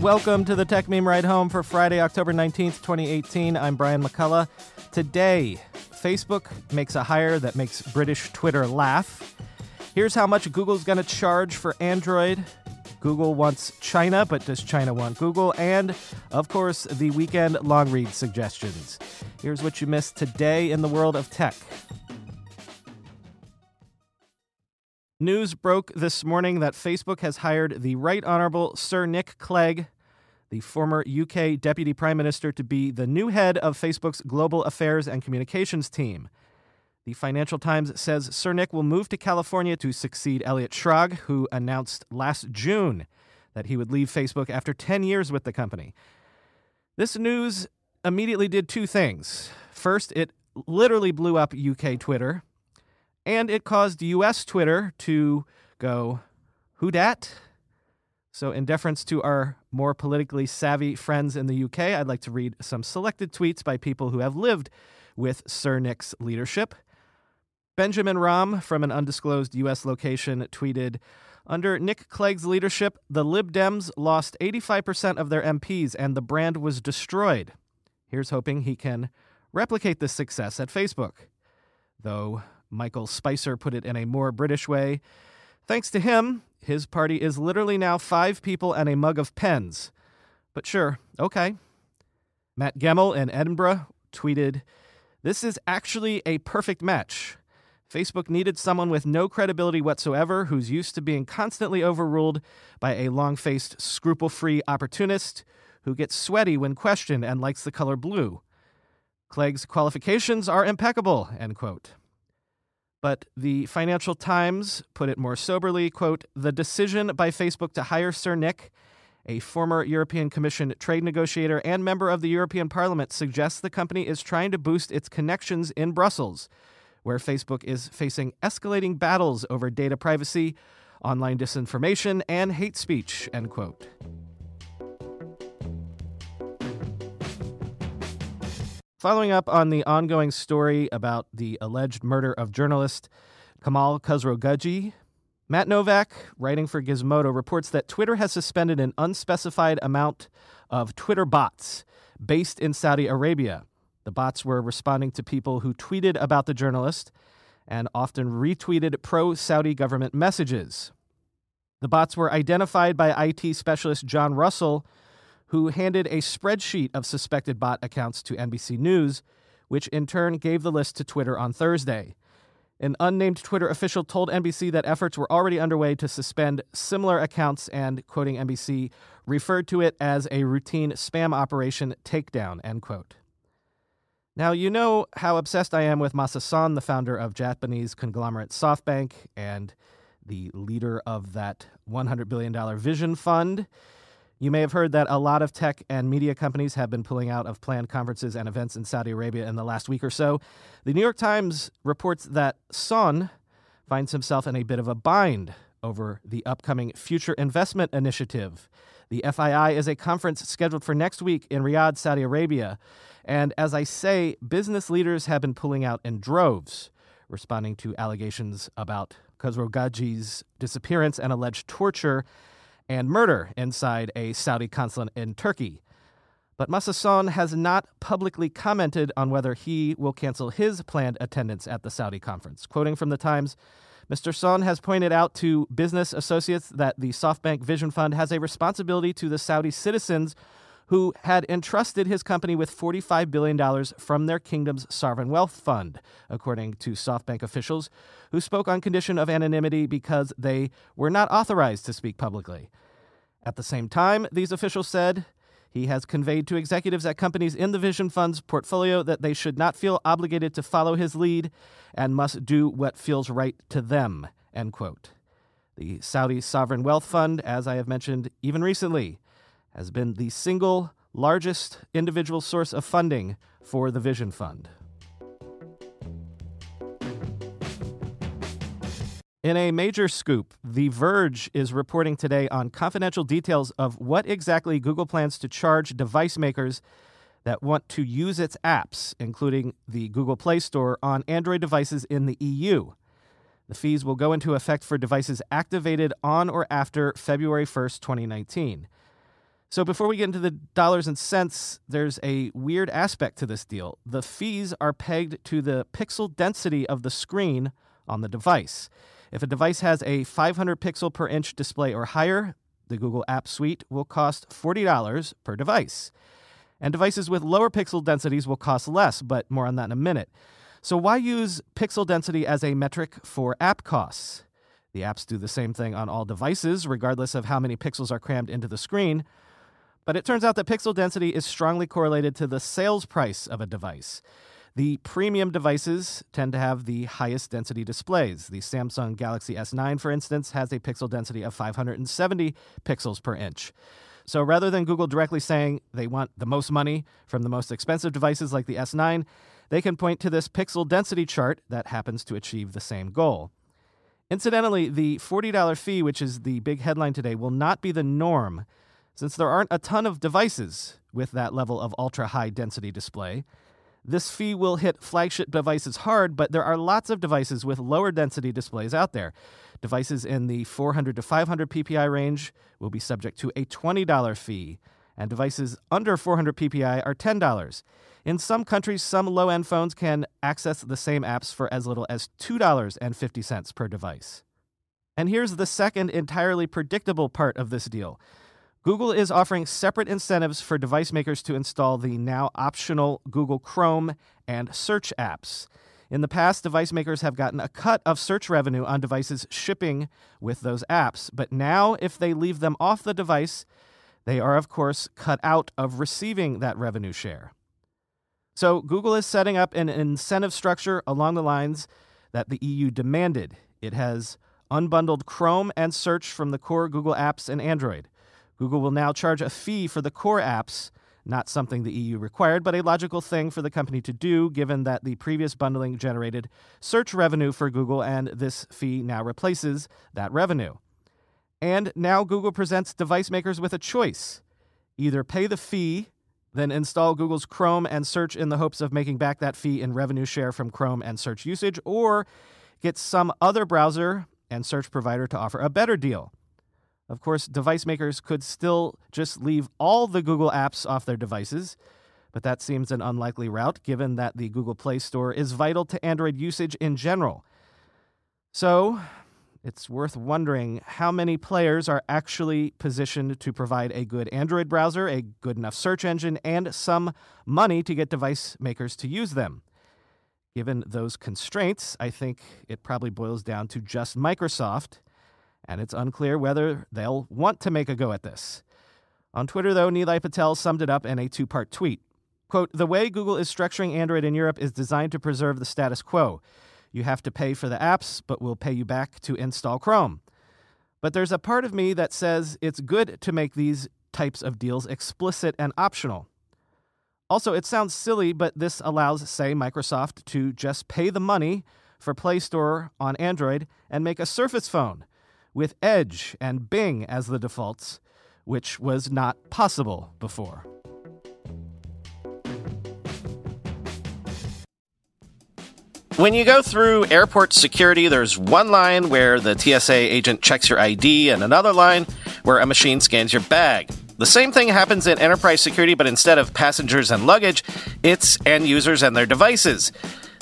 Welcome to the Tech Meme Ride Home for Friday, October 19th, 2018. I'm Brian McCullough. Today, Facebook makes a hire that makes British Twitter laugh. Here's how much Google's going to charge for Android. Google wants China, but does China want Google? And, of course, the weekend long read suggestions. Here's what you missed today in the world of tech. News broke this morning that Facebook has hired the Right Honorable Sir Nick Clegg, the former UK Deputy Prime Minister, to be the new head of Facebook's Global Affairs and Communications team. The Financial Times says Sir Nick will move to California to succeed Elliot Schrage, who announced last June that he would leave Facebook after 10 years with the company. This news immediately did two things. First, it literally blew up UK Twitter. And it caused U.S. Twitter to go, who dat? So in deference to our more politically savvy friends in the U.K., I'd like to read some selected tweets by people who have lived with Sir Nick's leadership. Benjamin Rahm, from an undisclosed U.S. location, tweeted, "Under Nick Clegg's leadership, the Lib Dems lost 85% of their MPs and the brand was destroyed. Here's hoping he can replicate this success at Facebook." Though Michael Spicer put it in a more British way. Thanks to him, his party is literally now five people and a mug of pens. But sure, okay. Matt Gemmell in Edinburgh tweeted, "This is actually a perfect match. Facebook needed someone with no credibility whatsoever who's used to being constantly overruled by a long-faced, scruple-free opportunist who gets sweaty when questioned and likes the color blue. Clegg's qualifications are impeccable," end quote. But the Financial Times put it more soberly, quote, "The decision by Facebook to hire Sir Nick, a former European Commission trade negotiator and member of the European Parliament, suggests the company is trying to boost its connections in Brussels, where Facebook is facing escalating battles over data privacy, online disinformation, and hate speech," end quote. Following up on the ongoing story about the alleged murder of journalist Jamal Khashoggi, Matt Novak, writing for Gizmodo, reports that Twitter has suspended an unspecified amount of Twitter bots based in Saudi Arabia. The bots were responding to people who tweeted about the journalist and often retweeted pro-Saudi government messages. The bots were identified by IT specialist John Russell, who handed a spreadsheet of suspected bot accounts to NBC News, which in turn gave the list to Twitter on Thursday. An unnamed Twitter official told NBC that efforts were already underway to suspend similar accounts and, quoting NBC, referred to it as a routine spam operation takedown, end quote. Now, you know how obsessed I am with Masa Son, the founder of Japanese conglomerate SoftBank and the leader of that $100 billion Vision Fund. You may have heard that a lot of tech and media companies have been pulling out of planned conferences and events in Saudi Arabia in the last week or so. The New York Times reports that Son finds himself in a bit of a bind over the upcoming Future Investment Initiative. The FII is a conference scheduled for next week in Riyadh, Saudi Arabia. And as I say, business leaders have been pulling out in droves, responding to allegations about Khashoggi's disappearance and alleged torture and murder inside a Saudi consulate in Turkey. But Masa Son has not publicly commented on whether he will cancel his planned attendance at the Saudi conference. Quoting from The Times, "Mr. Son has pointed out to business associates that the SoftBank Vision Fund has a responsibility to the Saudi citizens who had entrusted his company with $45 billion from their kingdom's sovereign wealth fund," according to SoftBank officials, who spoke on condition of anonymity because they were not authorized to speak publicly. At the same time, these officials said, "He has conveyed to executives at companies in the Vision Fund's portfolio that they should not feel obligated to follow his lead and must do what feels right to them," end quote. The Saudi Sovereign Wealth Fund, as I have mentioned even recently, has been the single largest individual source of funding for the Vision Fund. In a major scoop, The Verge is reporting today on confidential details of what exactly Google plans to charge device makers that want to use its apps, including the Google Play Store, on Android devices in the EU. The fees will go into effect for devices activated on or after February 1st, 2019. So before we get into the dollars and cents, there's a weird aspect to this deal. The fees are pegged to the pixel density of the screen on the device. If a device has a 500 pixel per inch display or higher, the Google App Suite will cost $40 per device. And devices with lower pixel densities will cost less, but more on that in a minute. So why use pixel density as a metric for app costs? The apps do the same thing on all devices, regardless of how many pixels are crammed into the screen. But it turns out that pixel density is strongly correlated to the sales price of a device. The premium devices tend to have the highest density displays. The Samsung Galaxy S9, for instance, has a pixel density of 570 pixels per inch. So rather than Google directly saying they want the most money from the most expensive devices like the S9, they can point to this pixel density chart that happens to achieve the same goal. Incidentally, the $40 fee, which is the big headline today, will not be the norm, since there aren't a ton of devices with that level of ultra-high density display. This fee will hit flagship devices hard, but there are lots of devices with lower density displays out there. Devices in the 400 to 500 ppi range will be subject to a $20 fee, and devices under 400 ppi are $10. In some countries, some low-end phones can access the same apps for as little as $2.50 per device. And here's the second entirely predictable part of this deal. Google is offering separate incentives for device makers to install the now optional Google Chrome and Search apps. In the past, device makers have gotten a cut of search revenue on devices shipping with those apps. But now, if they leave them off the device, they are, of course, cut out of receiving that revenue share. So Google is setting up an incentive structure along the lines that the EU demanded. It has unbundled Chrome and Search from the core Google apps and Android. Google will now charge a fee for the core apps, not something the EU required, but a logical thing for the company to do, given that the previous bundling generated search revenue for Google, and this fee now replaces that revenue. And now Google presents device makers with a choice. Either pay the fee, then install Google's Chrome and Search in the hopes of making back that fee in revenue share from Chrome and Search usage, or get some other browser and search provider to offer a better deal. Of course, device makers could still just leave all the Google apps off their devices, but that seems an unlikely route, given that the Google Play Store is vital to Android usage in general. So it's worth wondering how many players are actually positioned to provide a good Android browser, a good enough search engine, and some money to get device makers to use them. Given those constraints, I think it probably boils down to just Microsoft, and it's unclear whether they'll want to make a go at this. On Twitter, though, Nilay Patel summed it up in a two-part tweet. Quote, "The way Google is structuring Android in Europe is designed to preserve the status quo. You have to pay for the apps, but we'll pay you back to install Chrome. But there's a part of me that says it's good to make these types of deals explicit and optional. Also, it sounds silly, but this allows, say, Microsoft to just pay the money for Play Store on Android and make a Surface phone with Edge and Bing as the defaults, which was not possible before." When you go through airport security, there's one line where the TSA agent checks your ID and another line where a machine scans your bag. The same thing happens in enterprise security, but instead of passengers and luggage, it's end users and their devices.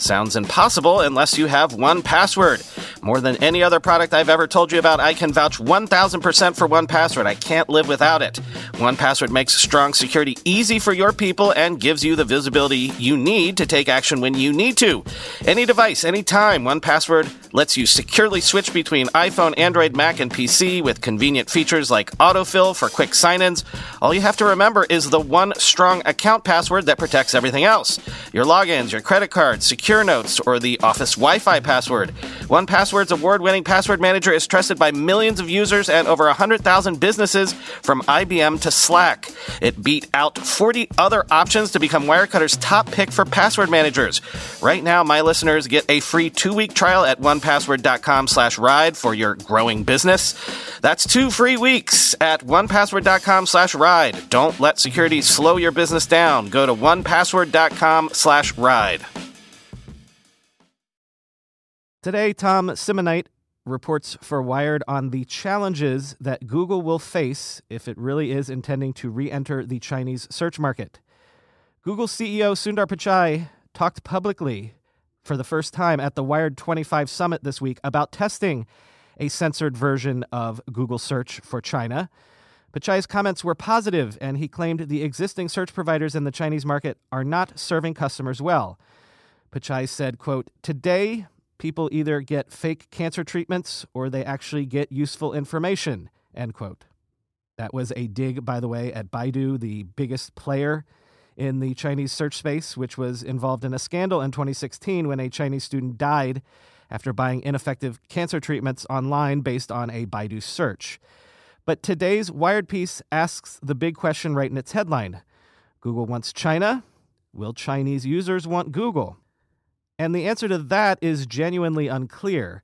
Sounds impossible unless you have 1Password. More than any other product I've ever told you about, I can vouch 1,000% for 1Password. I can't live without it. 1Password makes strong security easy for your people and gives you the visibility you need to take action when you need to. Any device, any time, 1Password lets you securely switch between iPhone, Android, Mac, and PC with convenient features like autofill for quick sign-ins. All you have to remember is the one strong account password that protects everything else. Your logins, your credit cards, secure notes, or the office Wi-Fi password. 1Password's award-winning password manager is trusted by millions of users and over 100,000 businesses from IBM to Slack. It beat out 40 other options to become Wirecutter's top pick for password managers. Right now, my listeners get a free 2-week trial at 1Password.com/ride for your growing business. That's 2 free weeks at 1Password.com/ride. Don't let security slow your business down. Go to 1Password.com/ride. Today, Tom Simonite reports for Wired on the challenges that Google will face if it really is intending to re-enter the Chinese search market. Google CEO Sundar Pichai talked publicly for the first time at the Wired 25 Summit this week about testing a censored version of Google search for China. Pichai's comments were positive, and he claimed the existing search providers in the Chinese market are not serving customers well. Pichai said, quote, "Today, people either get fake cancer treatments or they actually get useful information," end quote. That was a dig, by the way, at Baidu, the biggest player in the Chinese search space, which was involved in a scandal in 2016 when a Chinese student died after buying ineffective cancer treatments online based on a Baidu search. But today's Wired piece asks the big question right in its headline. Google wants China. Will Chinese users want Google? And the answer to that is genuinely unclear.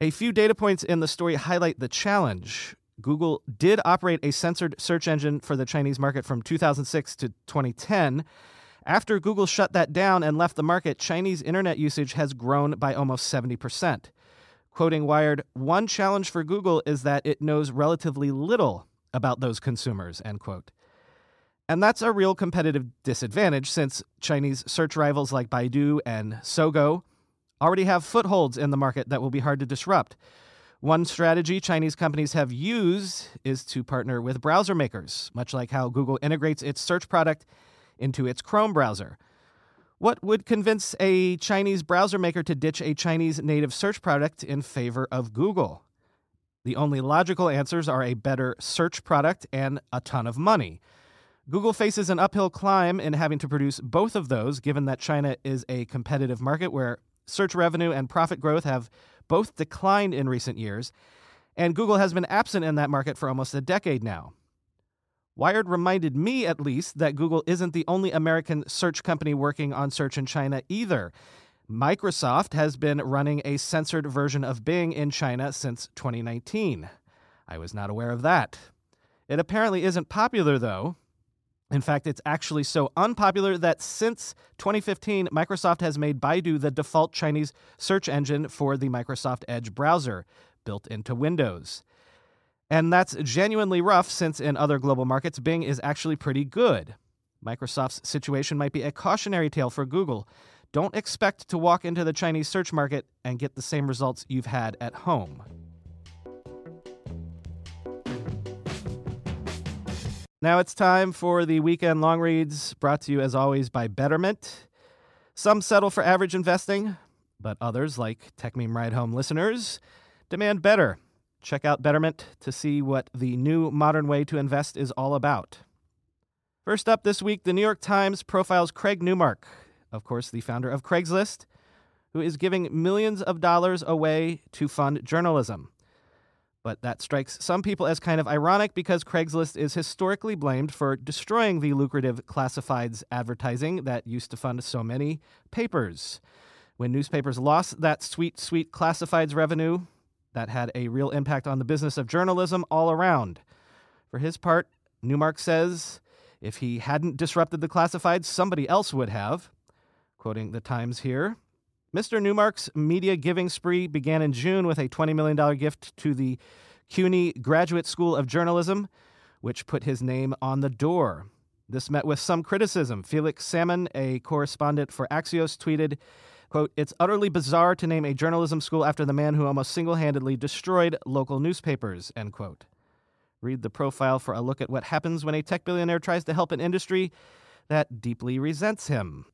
A few data points in the story highlight the challenge. Google did operate a censored search engine for the Chinese market from 2006 to 2010. After Google shut that down and left the market, Chinese internet usage has grown by almost 70%. Quoting Wired, "One challenge for Google is that it knows relatively little about those consumers," end quote. And that's a real competitive disadvantage since Chinese search rivals like Baidu and Sogou already have footholds in the market that will be hard to disrupt. One strategy Chinese companies have used is to partner with browser makers, much like how Google integrates its search product into its Chrome browser. What would convince a Chinese browser maker to ditch a Chinese native search product in favor of Google? The only logical answers are a better search product and a ton of money. Google faces an uphill climb in having to produce both of those, given that China is a competitive market where search revenue and profit growth have both declined in recent years, and Google has been absent in that market for almost a decade now. Wired reminded me, at least, that Google isn't the only American search company working on search in China either. Microsoft has been running a censored version of Bing in China since 2019. I was not aware of that. It apparently isn't popular, though. In fact, it's actually so unpopular that since 2015, Microsoft has made Baidu the default Chinese search engine for the Microsoft Edge browser, built into Windows. And that's genuinely rough since in other global markets, Bing is actually pretty good. Microsoft's situation might be a cautionary tale for Google. Don't expect to walk into the Chinese search market and get the same results you've had at home. Now it's time for the weekend long reads, brought to you as always by Betterment. Some settle for average investing, but others, like Tech Meme Ride Home listeners, demand better. Check out Betterment to see what the new modern way to invest is all about. First up this week, The New York Times profiles Craig Newmark, of course the founder of Craigslist, who is giving millions of dollars away to fund journalism. But that strikes some people as kind of ironic because Craigslist is historically blamed for destroying the lucrative classifieds advertising that used to fund so many papers. When newspapers lost that sweet, sweet classifieds revenue, that had a real impact on the business of journalism all around. For his part, Newmark says, if he hadn't disrupted the classifieds, somebody else would have. Quoting The Times here, Mr. Newmark's media giving spree began in June with a $20 million gift to the CUNY Graduate School of Journalism, which put his name on the door. This met with some criticism. Felix Salmon, a correspondent for Axios, tweeted, quote, "It's utterly bizarre to name a journalism school after the man who almost single-handedly destroyed local newspapers," end quote. Read the profile for a look at what happens when a tech billionaire tries to help an industry that deeply resents him.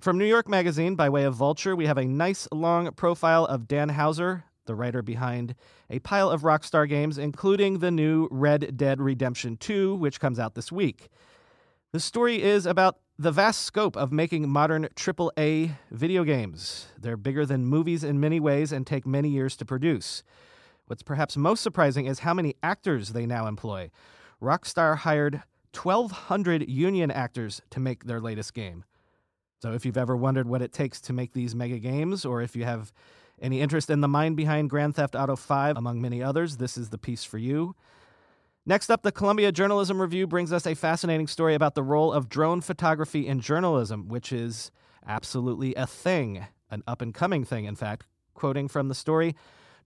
From New York Magazine, by way of Vulture, we have a nice long profile of Dan Houser, the writer behind a pile of Rockstar games, including the new Red Dead Redemption 2, which comes out this week. The story is about the vast scope of making modern AAA video games. They're bigger than movies in many ways and take many years to produce. What's perhaps most surprising is how many actors they now employ. Rockstar hired 1,200 union actors to make their latest game. So if you've ever wondered what it takes to make these mega games, or if you have any interest in the mind behind Grand Theft Auto V, among many others, this is the piece for you. Next up, the Columbia Journalism Review brings us a fascinating story about the role of drone photography in journalism, which is absolutely a thing, an up-and-coming thing, in fact. Quoting from the story,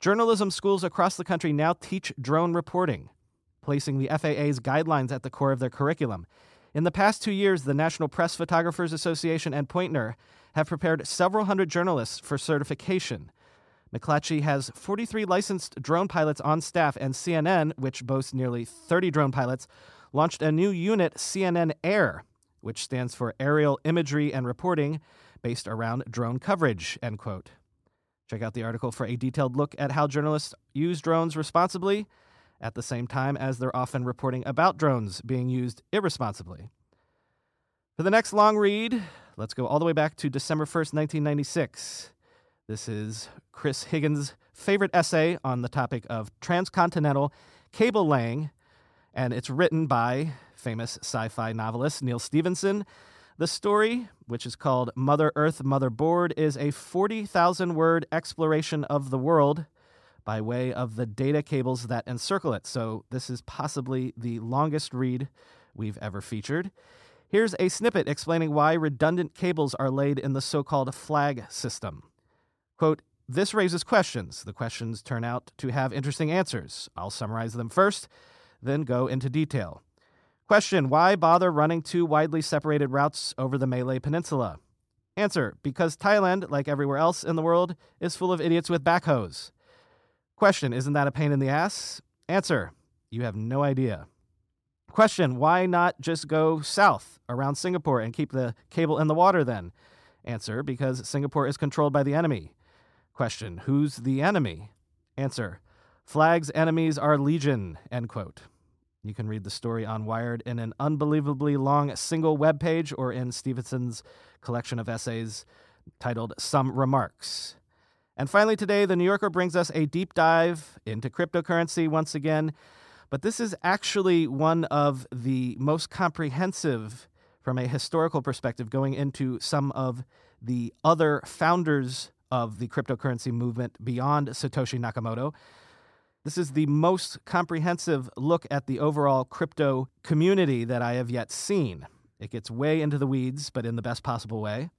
"Journalism schools across the country now teach drone reporting, placing the FAA's guidelines at the core of their curriculum. In the past 2 years, the National Press Photographers Association and Poynter have prepared several hundred journalists for certification. McClatchy has 43 licensed drone pilots on staff, and CNN, which boasts nearly 30 drone pilots, launched a new unit, CNN Air, which stands for Aerial Imagery and Reporting, based around drone coverage," end quote. Check out the article for a detailed look at how journalists use drones responsibly at the same time as they're often reporting about drones being used irresponsibly. For the next long read, let's go all the way back to December 1st, 1996. This is Chris Higgins' favorite essay on the topic of transcontinental cable laying, and it's written by famous sci-fi novelist Neal Stephenson. The story, which is called Mother Earth, Mother Board, is a 40,000-word exploration of the world by way of the data cables that encircle it. So this is possibly the longest read we've ever featured. Here's a snippet explaining why redundant cables are laid in the so-called flag system. Quote, "This raises questions. The questions turn out to have interesting answers. I'll summarize them first, then go into detail. Question, why bother running two widely separated routes over the Malay Peninsula? Answer, because Thailand, like everywhere else in the world, is full of idiots with backhoes. Question, isn't that a pain in the ass? Answer, you have no idea. Question, why not just go south around Singapore and keep the cable in the water then? Answer, because Singapore is controlled by the enemy. Question, who's the enemy? Answer, Flag's enemies are legion," end quote. You can read the story on Wired in an unbelievably long single webpage or in Stevenson's collection of essays titled Some Remarks. And finally today, The New Yorker brings us a deep dive into cryptocurrency once again, but this is actually one of the most comprehensive from a historical perspective, going into some of the other founders of the cryptocurrency movement beyond Satoshi Nakamoto. This is the most comprehensive look at the overall crypto community that I have yet seen. It gets way into the weeds, but in the best possible way.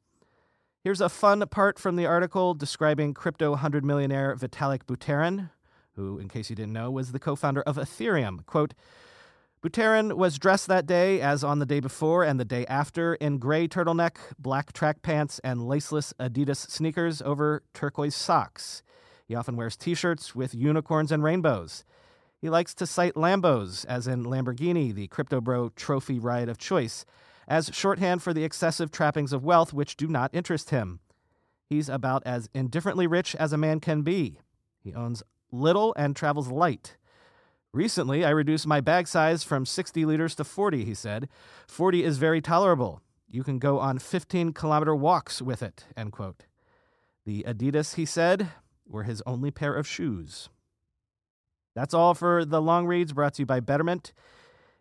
Here's a fun part from the article describing crypto 100 millionaire Vitalik Buterin, who, in case you didn't know, was the co-founder of Ethereum. Quote, "Buterin was dressed that day, as on the day before and the day after, in gray turtleneck, black track pants, and laceless Adidas sneakers over turquoise socks. He often wears T-shirts with unicorns and rainbows. He likes to cite Lambos, as in Lamborghini, the crypto bro trophy ride of choice, as shorthand for the excessive trappings of wealth which do not interest him. He's about as indifferently rich as a man can be. He owns little and travels light. Recently, I reduced my bag size from 60 liters to 40, he said. 40 is very tolerable. You can go on 15-kilometer walks with it, end quote. The Adidas, he said, were his only pair of shoes. That's all for the long reads brought to you by Betterment.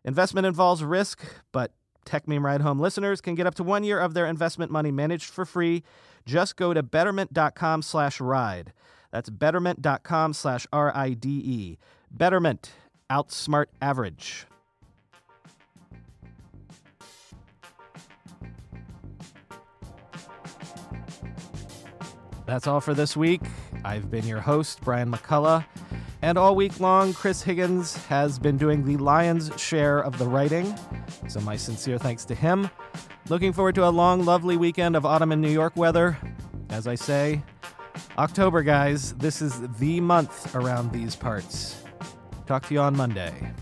Investment involves risk, but Tech Meme Ride Home listeners can get up to 1 year of their investment money managed for free. Just go to betterment.com/ride. That's betterment.com/RIDE. Betterment. Outsmart average. That's all for this week. I've been your host, Brian McCullough, and all week long, Chris Higgins has been doing the lion's share of the writing, so my sincere thanks to him. Looking forward to a long, lovely weekend of autumn in New York weather. As I say, October, guys, this is the month around these parts. Talk to you on Monday.